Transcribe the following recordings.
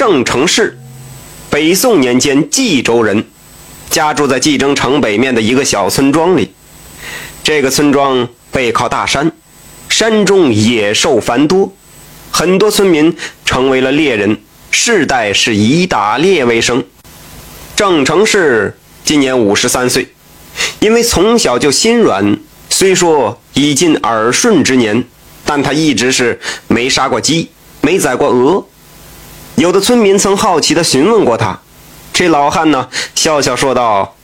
郑成氏，北宋年间冀州人，家住在冀征城北面的一个小村庄里。这个村庄背靠大山，山中野兽繁多，很多村民成为了猎人，世代是以打猎为生。郑成氏今年53岁，因为从小就心软，虽说已近耳顺之年，但他一直是没杀过鸡，没宰过鹅。有的村民曾好奇地询问过他，这老汉呢笑笑说道：“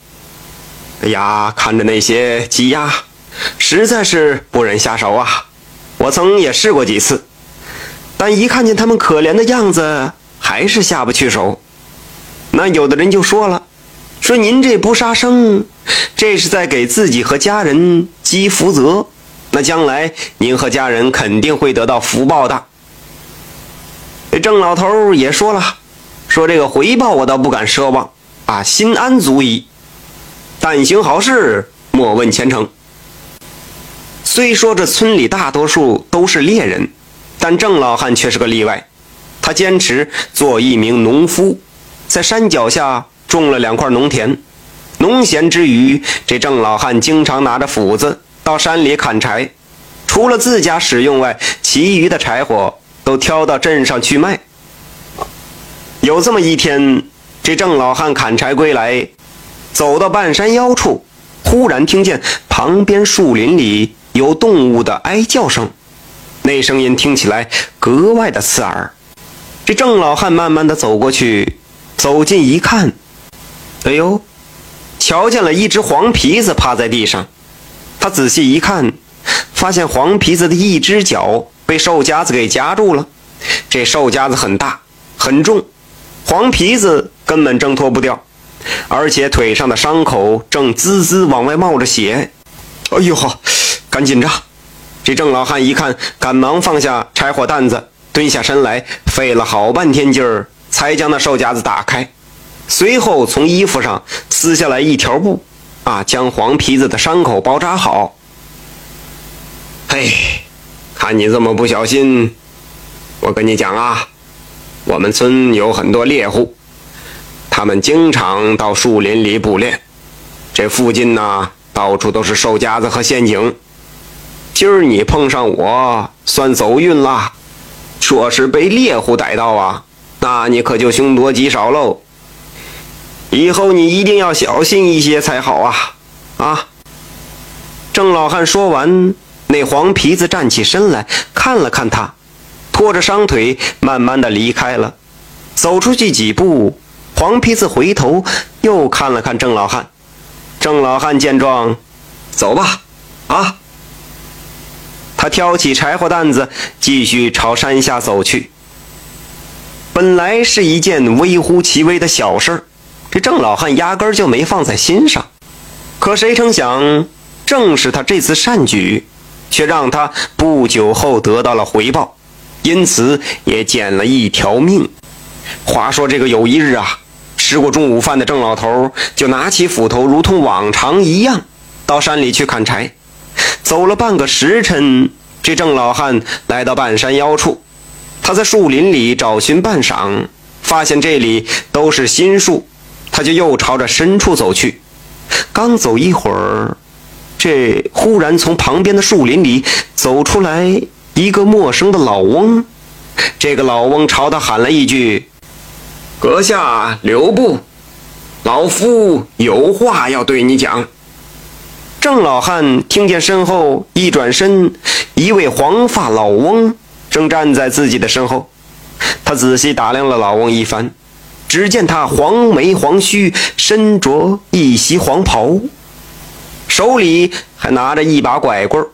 哎呀，看着那些鸡鸭，实在是不忍下手啊！我曾也试过几次，但一看见他们可怜的样子，还是下不去手。”那有的人就说了：“说您这不杀生，这是在给自己和家人积福泽，那将来您和家人肯定会得到福报的。”郑老头也说了，说这个回报我倒不敢奢望啊，心安足矣。但行好事，莫问前程。虽说这村里大多数都是猎人，但郑老汉却是个例外。他坚持做一名农夫，在山脚下种了2块农田。农闲之余，这郑老汉经常拿着斧子到山里砍柴，除了自家使用外，其余的柴火都挑到镇上去卖。有这么一天，这郑老汉砍柴归来，走到半山腰处，忽然听见旁边树林里有动物的哀叫声，那声音听起来格外的刺耳。这郑老汉慢慢的走过去，走近一看，哎呦，瞧见了一只黄皮子趴在地上。他仔细一看，发现黄皮子的一只脚被兽夹子给夹住了。这兽夹子很大很重，黄皮子根本挣脱不掉，而且腿上的伤口正滋滋往外冒着血。哎呦，赶紧着！这郑老汉一看，赶忙放下柴火担子，蹲下身来，费了好半天劲儿才将那兽夹子打开，随后从衣服上撕下来一条布啊，将黄皮子的伤口包扎好。嘿，看你这么不小心，我跟你讲啊，我们村有很多猎户，他们经常到树林里捕猎，这附近呢到处都是兽夹子和陷阱。今儿你碰上我，算走运啦。若是被猎户逮到啊，那你可就凶多吉少喽。以后你一定要小心一些才好啊！啊！郑老汉说完，那黄皮子站起身来，看了看他，拖着伤腿慢慢的离开了。走出去几步，黄皮子回头又看了看郑老汉。郑老汉见状，走吧，啊！他挑起柴火担子，继续朝山下走去。本来是一件微乎其微的小事儿，这郑老汉压根儿就没放在心上，可谁成想，正是他这次善举，却让他不久后得到了回报，因此也捡了一条命。话说这个有一日啊，吃过中午饭的郑老头就拿起斧头，如同往常一样到山里去砍柴。走了半个时辰，这郑老汉来到半山腰处，他在树林里找寻半晌，发现这里都是新树，他就又朝着深处走去。刚走一会儿，这忽然从旁边的树林里走出来一个陌生的老翁。这个老翁朝他喊了一句：“阁下留步，老夫有话要对你讲。”郑老汉听见身后，一转身，一位黄发老翁正站在自己的身后。他仔细打量了老翁一番，只见他黄眉黄须，身着一袭黄袍，手里还拿着一把拐棍。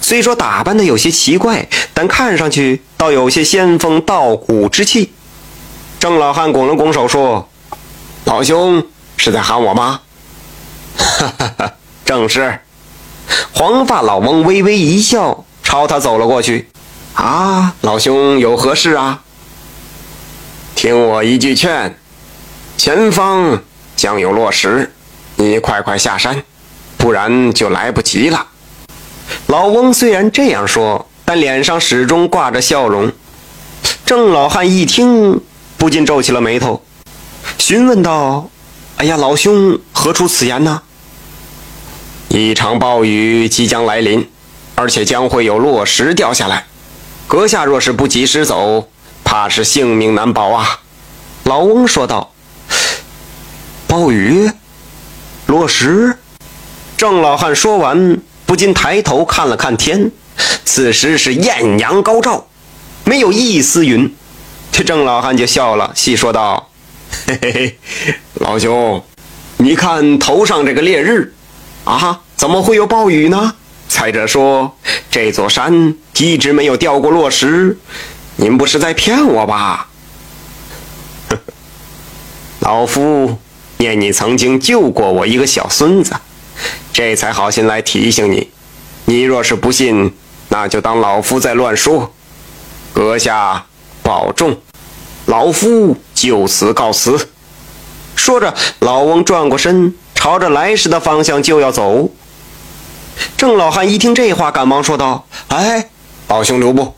虽说打扮的有些奇怪，但看上去倒有些仙风道骨之气。郑老汉拱了拱手说：“老兄是在喊我吗？”“哈哈哈，正是。”黄发老翁微微一笑，朝他走了过去。“啊，老兄有何事啊？”“听我一句劝，前方将有落石，你快下山，不然就来不及了。”老翁虽然这样说，但脸上始终挂着笑容。郑老汉一听，不禁皱起了眉头，询问道：“哎呀，老兄何出此言呢？”一场暴雨即将来临，而且将会有落石掉下来，阁下若是不及时走，怕是性命难保啊。老翁说道。暴雨？落石？郑老汉说完，不禁抬头看了看天，此时是艳阳高照，没有一丝云。这郑老汉就笑了，细说道：“嘿嘿嘿，老兄，你看头上这个烈日啊，怎么会有暴雨呢？再者说，这座山一直没有掉过落石，您不是在骗我吧？”老夫念你曾经救过我一个小孙子，这才好心来提醒你，你若是不信，那就当老夫在乱说。阁下保重，老夫就此告辞。说着，老翁转过身，朝着来时的方向就要走。郑老汉一听这话，赶忙说道：“哎，老兄留步！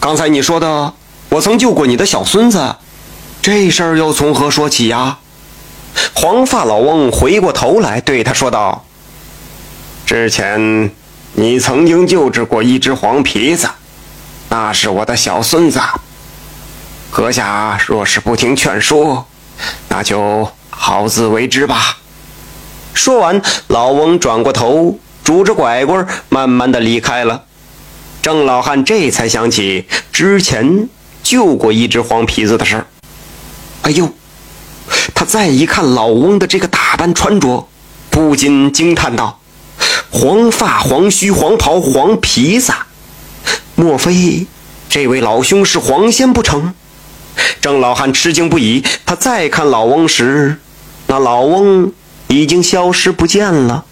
刚才你说的，我曾救过你的小孙子，这事儿又从何说起呀？”黄发老翁回过头来对他说道：“之前你曾经救治过一只黄皮子，那是我的小孙子。阁下若是不听劝说，那就好自为之吧。”说完，老翁转过头，拄着拐棍慢慢的离开了。郑老汉这才想起之前救过一只黄皮子的事儿。哎呦，他再一看老翁的这个打扮穿着，不禁惊叹道：“黄发、黄须、黄袍、黄皮子，莫非这位老兄是黄仙不成？”郑老汉吃惊不已，他再看老翁时，那老翁已经消失不见了。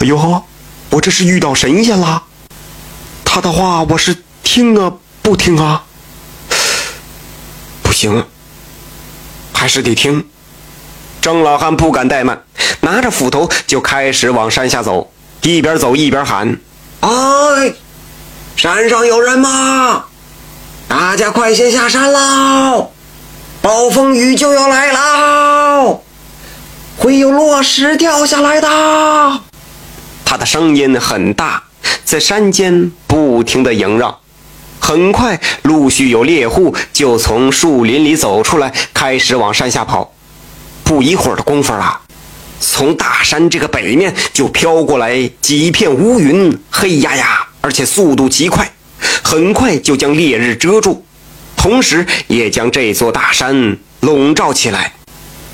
哎呦，我这是遇到神仙了？他的话我是听啊不听啊？不行，还是得听。郑老汉不敢怠慢，拿着斧头就开始往山下走，一边走一边喊：“哎，山上有人吗？大家快些下山喽！暴风雨就要来喽，会有落石掉下来的。”他的声音很大，在山间不停地萦绕。很快，陆续有猎户就从树林里走出来，开始往山下跑。不一会儿的功夫啊，从大山这个北面就飘过来几片乌云，黑压压，而且速度极快，很快就将烈日遮住，同时也将这座大山笼罩起来。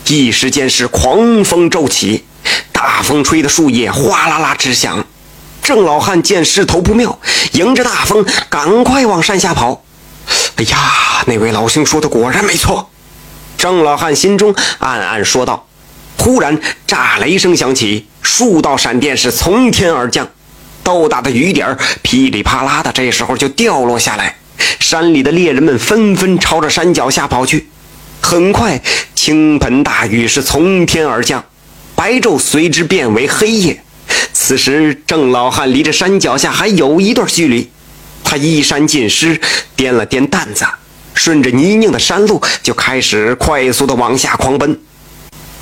一时间是狂风骤起，大风吹的树叶哗啦啦直响。郑老汉见势头不妙，迎着大风赶快往山下跑。哎呀，那位老兄说的果然没错，郑老汉心中暗暗说道。忽然炸雷声响起，数道闪电是从天而降，豆大的雨点噼里啪啦的这时候就掉落下来。山里的猎人们纷纷朝着山脚下跑去，很快倾盆大雨是从天而降，白昼随之变为黑夜。此时郑老汉离着山脚下还有一段距离，他衣衫尽湿，掂了掂担子，顺着泥泞的山路就开始快速的往下狂奔。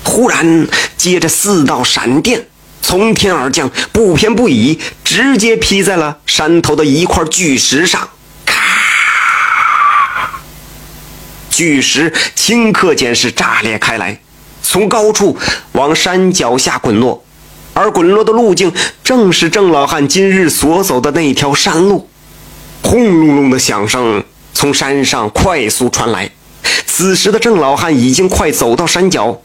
忽然接着四道闪电从天而降，不偏不倚，直接劈在了山头的一块巨石上。咔！巨石顷刻间是炸裂开来，从高处往山脚下滚落，而滚落的路径正是郑老汉今日所走的那条山路。轰隆隆的响声从山上快速传来，此时的郑老汉已经快走到山脚，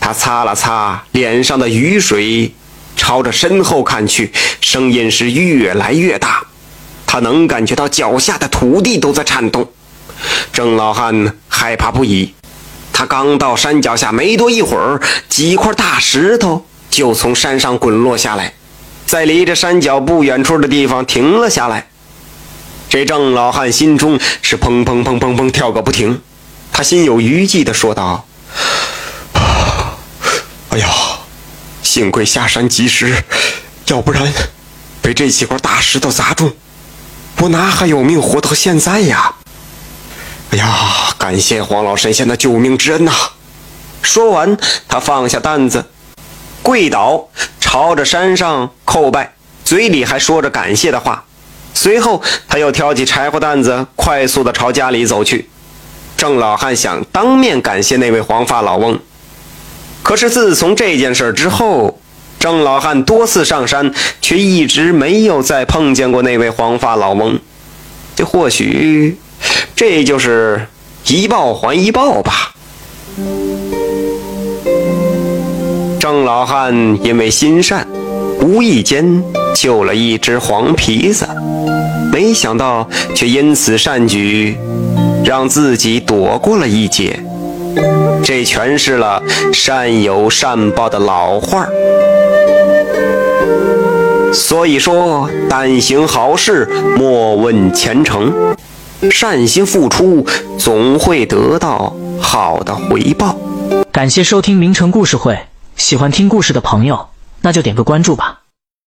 他擦了擦脸上的雨水，朝着身后看去，声音是越来越大，他能感觉到脚下的土地都在颤动。郑老汉害怕不已，他刚到山脚下没多一会儿，几块大石头就从山上滚落下来，在离着山脚不远处的地方停了下来。这郑老汉心中是砰砰砰砰砰跳个不停，他心有余悸地说道：“哎呀，幸亏下山及时，要不然被这几块大石头砸中，我哪还有命活到现在呀？哎呀，感感谢黄老神仙的救命之恩呐！说完，他放下担子，跪倒，朝着山上叩拜，嘴里还说着感谢的话。随后，他又挑起柴火担子，快速地朝家里走去。郑老汉想当面感谢那位黄发老翁，可是自从这件事之后，郑老汉多次上山，却一直没有再碰见过那位黄发老翁。这或许，这就是一报还一报吧。郑老汉因为心善，无意间救了一只黄皮子，没想到却因此善举，让自己躲过了一劫。这诠释了善有善报的老话儿。所以说，但行好事，莫问前程。善心付出，总会得到好的回报。感谢收听名城故事会，喜欢听故事的朋友，那就点个关注吧。